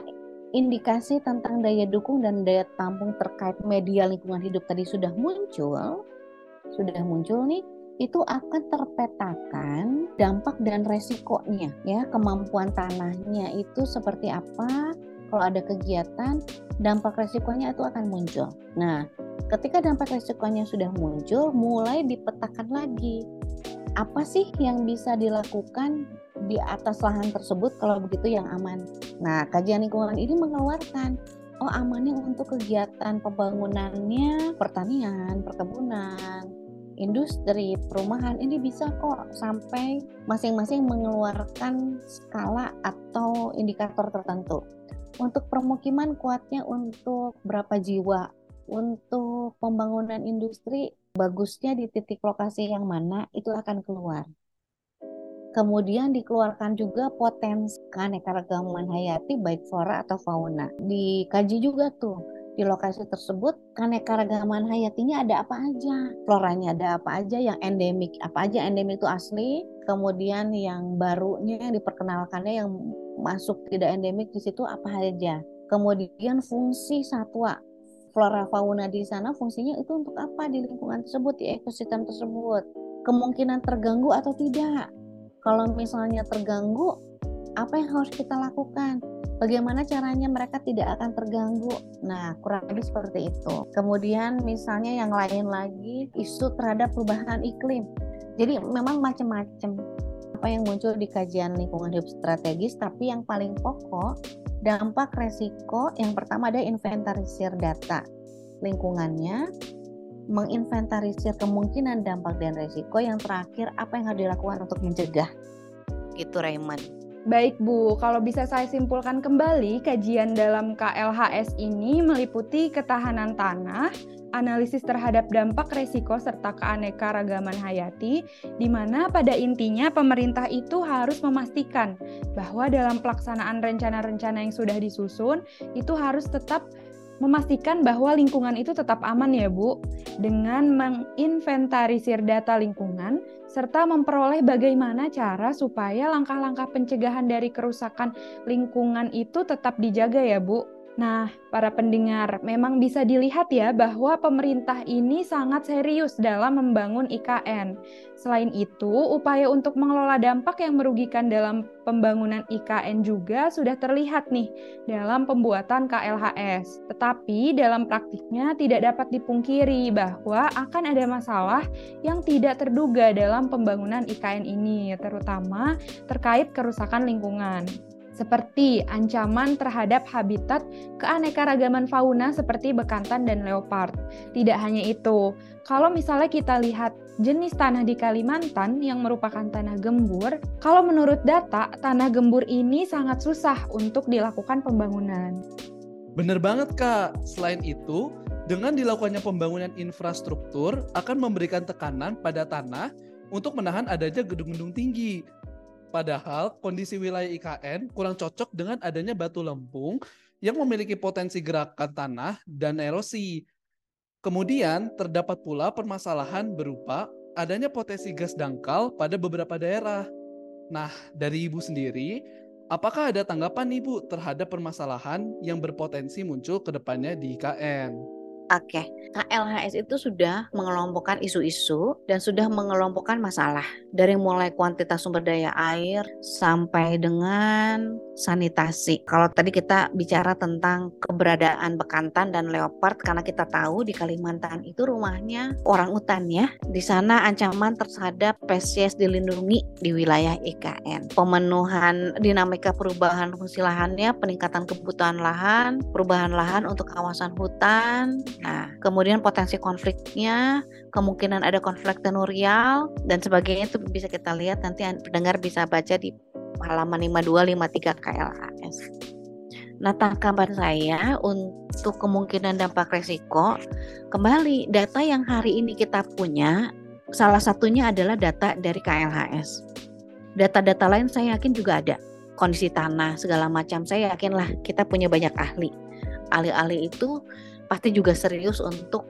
indikasi tentang daya dukung dan daya tampung terkait media lingkungan hidup tadi sudah muncul nih, itu akan terpetakan dampak dan resikonya, ya, kemampuan tanahnya itu seperti apa. Kalau ada kegiatan, dampak resikonya itu akan muncul. Nah, ketika dampak resikonya sudah muncul, mulai dipetakan lagi. Apa sih yang bisa dilakukan di atas lahan tersebut kalau begitu yang aman? Nah, kajian lingkungan ini mengeluarkan, oh, amannya untuk kegiatan pembangunannya, pertanian, perkebunan, industri, perumahan. Ini bisa kok sampai masing-masing mengeluarkan skala atau indikator tertentu. Untuk permukiman kuatnya untuk berapa jiwa, untuk pembangunan industri bagusnya di titik lokasi yang mana, itu akan keluar. Kemudian dikeluarkan juga potensi keanekaragaman hayati baik flora atau fauna. Dikaji juga tuh di lokasi tersebut keanekaragaman hayatinya ada apa aja, floranya ada apa aja, yang endemik apa aja, endemik itu asli, kemudian yang barunya yang diperkenalkannya, yang masuk tidak endemik di situ apa aja. Kemudian fungsi satwa, flora fauna di sana fungsinya itu untuk apa di lingkungan tersebut, di ekosistem tersebut. Kemungkinan terganggu atau tidak. Kalau misalnya terganggu, apa yang harus kita lakukan? Bagaimana caranya mereka tidak akan terganggu? Nah, kurang lebih seperti itu. Kemudian misalnya yang lain lagi, isu terhadap perubahan iklim. Jadi memang macam-macam apa yang muncul di kajian lingkungan hidup strategis, tapi yang paling pokok dampak resiko yang pertama ada inventarisir data lingkungannya, menginventarisir kemungkinan dampak dan resiko, yang terakhir apa yang harus dilakukan untuk mencegah. Gitu, Raymond. Baik Bu, kalau bisa saya simpulkan kembali, kajian dalam KLHS ini meliputi ketahanan tanah, analisis terhadap dampak resiko serta keanekaragaman hayati, di mana pada intinya pemerintah itu harus memastikan bahwa dalam pelaksanaan rencana-rencana yang sudah disusun itu harus tetap memastikan bahwa lingkungan itu tetap aman ya Bu, dengan menginventarisir data lingkungan serta memperoleh bagaimana cara supaya langkah-langkah pencegahan dari kerusakan lingkungan itu tetap dijaga ya Bu. Nah, para pendengar, memang bisa dilihat ya bahwa pemerintah ini sangat serius dalam membangun IKN. Selain itu, upaya untuk mengelola dampak yang merugikan dalam pembangunan IKN juga sudah terlihat nih dalam pembuatan KLHS. Tetapi dalam praktiknya tidak dapat dipungkiri bahwa akan ada masalah yang tidak terduga dalam pembangunan IKN ini, terutama terkait kerusakan lingkungan, seperti ancaman terhadap habitat keanekaragaman fauna seperti bekantan dan leopard. Tidak hanya itu, kalau misalnya kita lihat jenis tanah di Kalimantan yang merupakan tanah gembur, kalau menurut data, tanah gembur ini sangat susah untuk dilakukan pembangunan. Bener banget Kak, selain itu, dengan dilakukannya pembangunan infrastruktur akan memberikan tekanan pada tanah untuk menahan adanya gedung-gedung tinggi. Padahal kondisi wilayah IKN kurang cocok dengan adanya batu lempung yang memiliki potensi gerakan tanah dan erosi. Kemudian terdapat pula permasalahan berupa adanya potensi gas dangkal pada beberapa daerah. Nah, dari Ibu sendiri, apakah ada tanggapan Ibu terhadap permasalahan yang berpotensi muncul ke depannya di IKN? Oke, KLHS itu sudah mengelompokkan isu-isu dan sudah mengelompokkan masalah. Dari mulai kuantitas sumber daya air sampai dengan sanitasi. Kalau tadi kita bicara tentang keberadaan bekantan dan leopard, karena kita tahu di Kalimantan itu rumahnya orang hutan ya. Di sana ancaman terhadap spesies dilindungi di wilayah IKN. Pemenuhan dinamika perubahan fungsi lahannya, peningkatan kebutuhan lahan, perubahan lahan untuk kawasan hutan. Nah, kemudian potensi konfliknya, kemungkinan ada konflik tenurial dan sebagainya, itu bisa kita lihat nanti pendengar bisa baca di halaman 52-53 KLHS. Nah, tanggapan saya untuk kemungkinan dampak resiko, kembali data yang hari ini kita punya, salah satunya adalah data dari KLHS. Data-data lain saya yakin juga ada, kondisi tanah segala macam, saya yakinlah kita punya banyak ahli. Ahli-ahli itu pasti juga serius untuk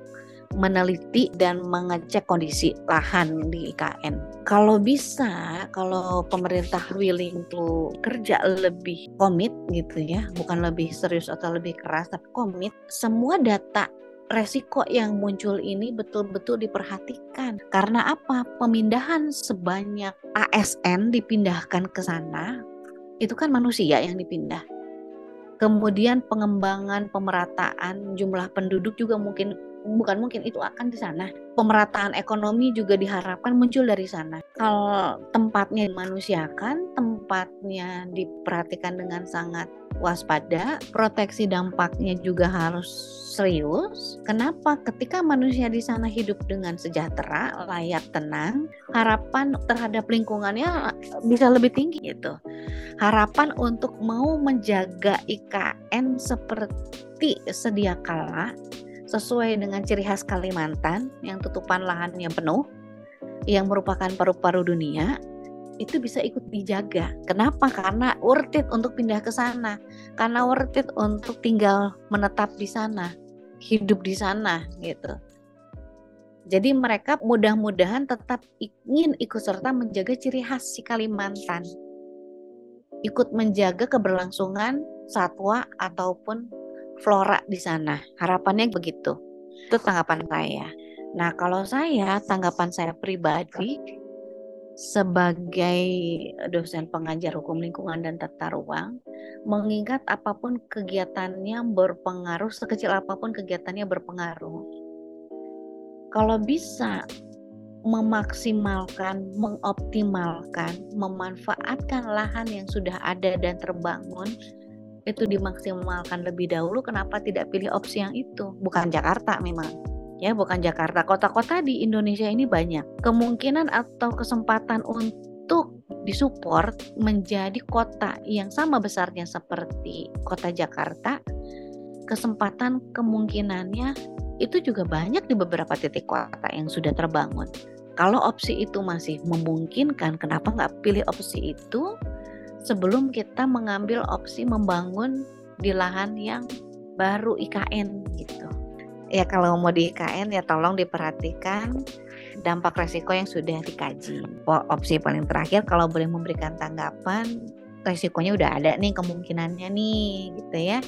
meneliti dan mengecek kondisi lahan di IKN. Kalau bisa, kalau pemerintah willing to kerja lebih komit gitu ya, bukan lebih serius atau lebih keras, tapi komit, semua data resiko yang muncul ini betul-betul diperhatikan. Karena apa? Pemindahan sebanyak ASN dipindahkan ke sana, itu kan manusia yang dipindah. Kemudian pengembangan pemerataan jumlah penduduk juga bukan mungkin itu akan di sana. Pemerataan ekonomi juga diharapkan muncul dari sana. Kalau tempatnya dimanusiakan, tempatnya diperhatikan dengan sangat waspada, proteksi dampaknya juga harus serius. Kenapa? Ketika manusia di sana hidup dengan sejahtera, layak, tenang, harapan terhadap lingkungannya bisa lebih tinggi gitu. Harapan untuk mau menjaga IKN seperti sedia kala, sesuai dengan ciri khas Kalimantan yang tutupan lahannya penuh, yang merupakan paru-paru dunia, itu bisa ikut dijaga. Kenapa? Karena worth it untuk pindah ke sana, karena worth it untuk tinggal menetap di sana, hidup di sana gitu. Jadi mereka mudah-mudahan tetap ingin ikut serta menjaga ciri khas si Kalimantan, ikut menjaga keberlangsungan satwa ataupun flora di sana. Harapannya begitu. Itu tanggapan saya. Nah, kalau saya, tanggapan saya pribadi sebagai dosen pengajar hukum lingkungan dan tata ruang, mengingat apapun kegiatannya berpengaruh, sekecil apapun kegiatannya berpengaruh. Kalau bisa memaksimalkan, mengoptimalkan, memanfaatkan lahan yang sudah ada dan terbangun, itu dimaksimalkan lebih dahulu. Kenapa tidak pilih opsi yang itu? Bukan Jakarta memang. Ya, bukan Jakarta. Kota-kota di Indonesia ini banyak. Kemungkinan atau kesempatan untuk disupport menjadi kota yang sama besarnya seperti kota Jakarta, kesempatan kemungkinannya itu juga banyak di beberapa titik kota yang sudah terbangun. Kalau opsi itu masih memungkinkan, kenapa nggak pilih opsi itu? Sebelum kita mengambil opsi membangun di lahan yang baru IKN gitu. Ya kalau mau di IKN ya tolong diperhatikan dampak resiko yang sudah dikaji. Opsi paling terakhir kalau boleh memberikan tanggapan, resikonya udah ada nih, kemungkinannya nih gitu ya.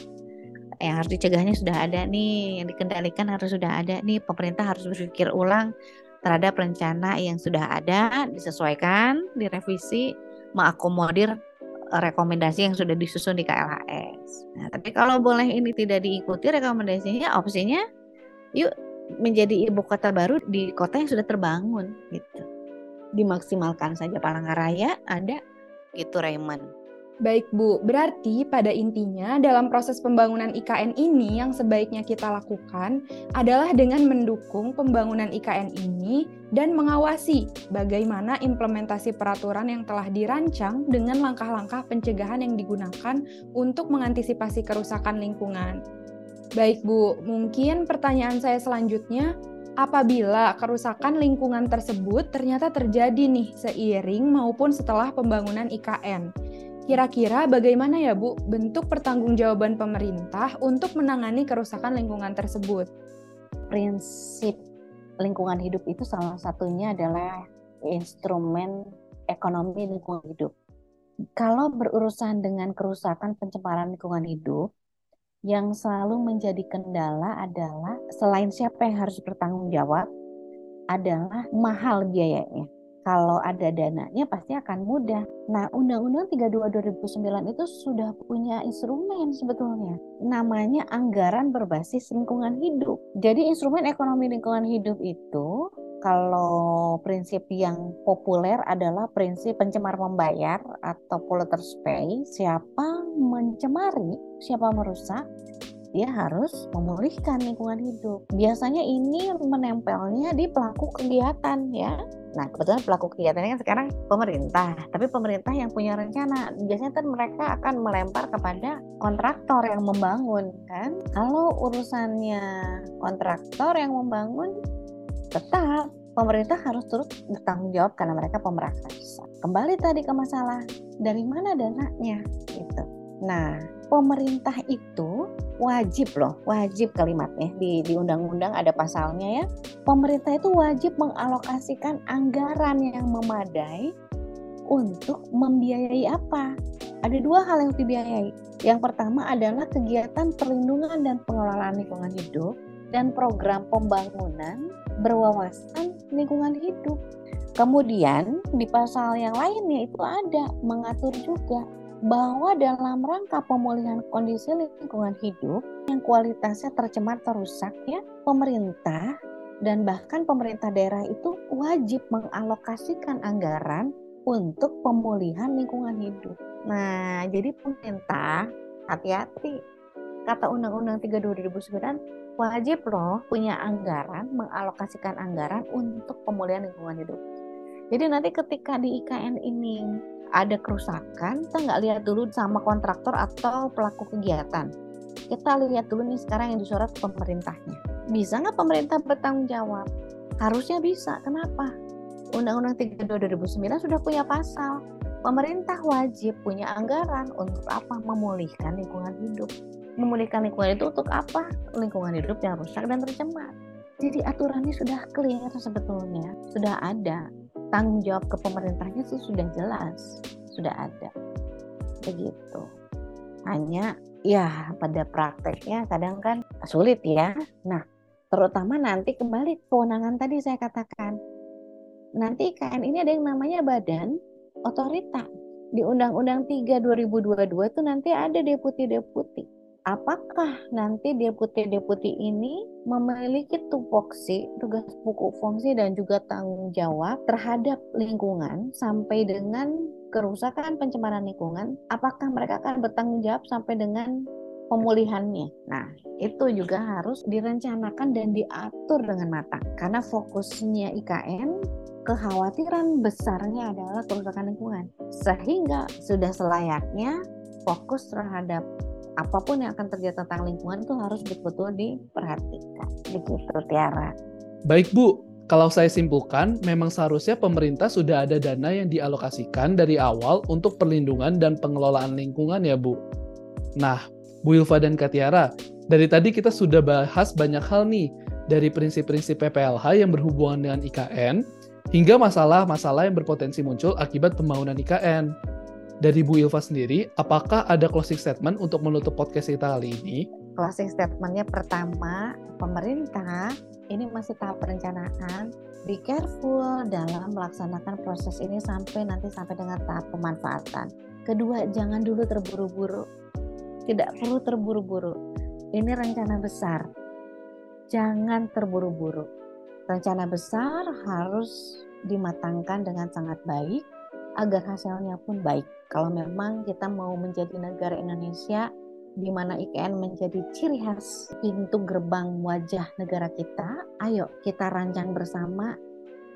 Yang harus dicegahnya sudah ada nih, yang dikendalikan harus sudah ada nih. Pemerintah harus berpikir ulang terhadap rencana yang sudah ada, disesuaikan, direvisi, mengakomodir rekomendasi yang sudah disusun di KLHS. Nah, tapi kalau boleh ini tidak diikuti rekomendasinya, opsinya yuk menjadi ibu kota baru di kota yang sudah terbangun gitu. Dimaksimalkan saja. Palangkaraya ada gitu, Raymond. Baik Bu, berarti pada intinya dalam proses pembangunan IKN ini yang sebaiknya kita lakukan adalah dengan mendukung pembangunan IKN ini dan mengawasi bagaimana implementasi peraturan yang telah dirancang dengan langkah-langkah pencegahan yang digunakan untuk mengantisipasi kerusakan lingkungan. Baik Bu, mungkin pertanyaan saya selanjutnya, apabila kerusakan lingkungan tersebut ternyata terjadi nih seiring maupun setelah pembangunan IKN, kira-kira bagaimana ya Bu bentuk pertanggungjawaban pemerintah untuk menangani kerusakan lingkungan tersebut? Prinsip lingkungan hidup itu salah satunya adalah instrumen ekonomi lingkungan hidup. Kalau berurusan dengan kerusakan pencemaran lingkungan hidup, yang selalu menjadi kendala adalah selain siapa yang harus bertanggung jawab, adalah mahal biayanya. Kalau ada dananya pasti akan mudah. Nah, Undang-Undang 32 2009 itu sudah punya instrumen sebetulnya. Namanya anggaran berbasis lingkungan hidup. Jadi instrumen ekonomi lingkungan hidup itu, kalau prinsip yang populer adalah prinsip pencemar membayar atau polluters pay. Siapa mencemari, siapa merusak, dia harus memulihkan lingkungan hidup. Biasanya ini menempelnya di pelaku kegiatan ya. Nah, kebetulan pelaku kegiatannya kan sekarang pemerintah. Tapi pemerintah yang punya rencana, biasanya kan mereka akan melempar kepada kontraktor yang membangun kan. Kalau urusannya kontraktor yang membangun, tetap pemerintah harus turut bertanggung jawab karena mereka pemerkasa. Kembali tadi ke masalah dari mana dananya gitu. Nah, pemerintah itu wajib loh, wajib kalimatnya di undang-undang ada pasalnya ya. Pemerintah itu wajib mengalokasikan anggaran yang memadai untuk membiayai apa? Ada dua hal yang dibiayai. Yang pertama adalah kegiatan perlindungan dan pengelolaan lingkungan hidup dan program pembangunan berwawasan lingkungan hidup. Kemudian di pasal yang lainnya itu ada mengatur juga bahwa dalam rangka pemulihan kondisi lingkungan hidup yang kualitasnya tercemar atau rusak ya, pemerintah dan bahkan pemerintah daerah itu wajib mengalokasikan anggaran untuk pemulihan lingkungan hidup. Nah, jadi pemerintah hati-hati. Kata Undang-Undang 32 2009 wajib loh punya anggaran, mengalokasikan anggaran untuk pemulihan lingkungan hidup. Jadi nanti ketika di IKN ini ada kerusakan, kita nggak lihat dulu sama kontraktor atau pelaku kegiatan. Kita lihat dulu nih sekarang yang disorot pemerintahnya. Bisa nggak pemerintah bertanggung jawab? Harusnya bisa. Kenapa? Undang-Undang 32 2009 sudah punya pasal. Pemerintah wajib punya anggaran untuk apa? Memulihkan lingkungan hidup. Memulihkan lingkungan itu untuk apa? Lingkungan hidup yang rusak dan tercemar. Jadi aturannya sudah clear sebetulnya. Sudah ada. Tanggung jawab ke pemerintahnya itu sudah jelas, sudah ada, begitu. Hanya ya pada prakteknya kadang kan sulit ya. Nah, terutama nanti kembali kewenangan tadi saya katakan. Nanti IKN ini ada yang namanya badan otorita. Di Undang-Undang 3 2022 itu nanti ada deputi-deputi. Apakah nanti deputi-deputi ini memiliki tupoksi, tugas pokok fungsi dan juga tanggung jawab terhadap lingkungan sampai dengan kerusakan pencemaran lingkungan? Apakah mereka akan bertanggung jawab sampai dengan pemulihannya? Nah, itu juga harus direncanakan dan diatur dengan matang. Karena fokusnya IKN, kekhawatiran besarnya adalah kerusakan lingkungan. Sehingga sudah selayaknya fokus terhadap apapun yang akan terjadi tentang lingkungan itu harus betul-betul diperhatikan. Begitu, Tiara. Baik, Bu. Kalau saya simpulkan, memang seharusnya pemerintah sudah ada dana yang dialokasikan dari awal untuk perlindungan dan pengelolaan lingkungan ya, Bu. Nah, Bu Ilva dan Kak Tiara, dari tadi kita sudah bahas banyak hal nih, dari prinsip-prinsip PPLH yang berhubungan dengan IKN, hingga masalah-masalah yang berpotensi muncul akibat pembangunan IKN. Dari Bu Ilva sendiri, apakah ada closing statement untuk menutup podcast kita kali ini? Closing statementnya pertama, pemerintah ini masih tahap perencanaan, be careful dalam melaksanakan proses ini sampai dengan tahap pemanfaatan. Kedua, jangan dulu terburu-buru. Tidak perlu terburu-buru. Ini rencana besar. Jangan terburu-buru. Rencana besar harus dimatangkan dengan sangat baik, agar hasilnya pun baik. Kalau memang kita mau menjadi negara Indonesia di mana IKN menjadi ciri khas pintu gerbang wajah negara kita, ayo kita rancang bersama,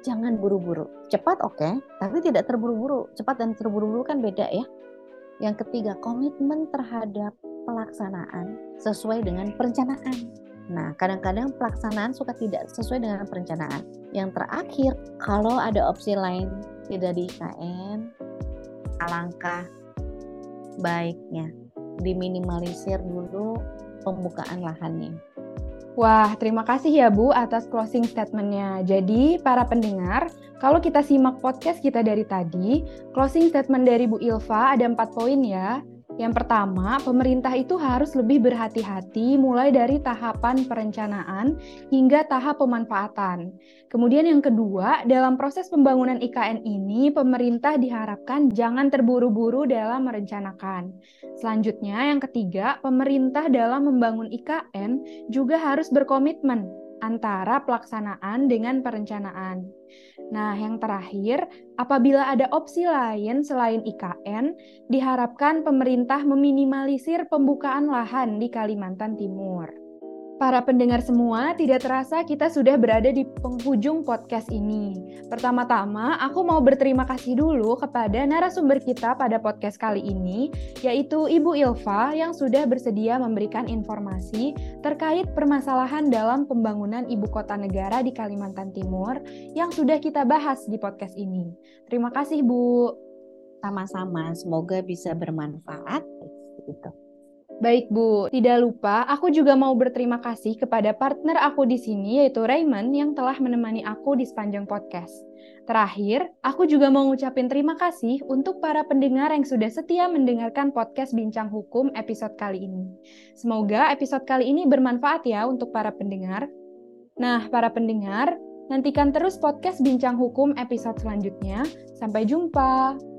jangan buru-buru. Cepat oke, tapi tidak terburu-buru. Cepat dan terburu-buru kan beda ya. Yang ketiga, komitmen terhadap pelaksanaan sesuai dengan perencanaan. Nah, kadang-kadang pelaksanaan suka tidak sesuai dengan perencanaan. Yang terakhir, kalau ada opsi lain tidak di IKN, alangkah baiknya diminimalisir dulu pembukaan lahannya. Wah, terima kasih ya Bu atas closing statement-nya. Jadi, para pendengar, kalau kita simak podcast kita dari tadi, closing statement dari Bu Ilva ada 4 poin ya. Yang pertama, pemerintah itu harus lebih berhati-hati mulai dari tahapan perencanaan hingga tahap pemanfaatan. Kemudian yang kedua, dalam proses pembangunan IKN ini, pemerintah diharapkan jangan terburu-buru dalam merencanakan. Selanjutnya, yang ketiga, pemerintah dalam membangun IKN juga harus berkomitmen antara pelaksanaan dengan perencanaan. Nah, yang terakhir, apabila ada opsi lain selain IKN, diharapkan pemerintah meminimalisir pembukaan lahan di Kalimantan Timur. Para pendengar semua, tidak terasa kita sudah berada di penghujung podcast ini. Pertama-tama, aku mau berterima kasih dulu kepada narasumber kita pada podcast kali ini, yaitu Ibu Ilva yang sudah bersedia memberikan informasi terkait permasalahan dalam pembangunan ibu kota negara di Kalimantan Timur yang sudah kita bahas di podcast ini. Terima kasih, Bu. Sama-sama, semoga bisa bermanfaat. Gitu. Baik Bu, tidak lupa aku juga mau berterima kasih kepada partner aku di sini yaitu Raymond yang telah menemani aku di sepanjang podcast. Terakhir, aku juga mau ngucapin terima kasih untuk para pendengar yang sudah setia mendengarkan podcast Bincang Hukum episode kali ini. Semoga episode kali ini bermanfaat ya untuk para pendengar. Nah, para pendengar, nantikan terus podcast Bincang Hukum episode selanjutnya. Sampai jumpa!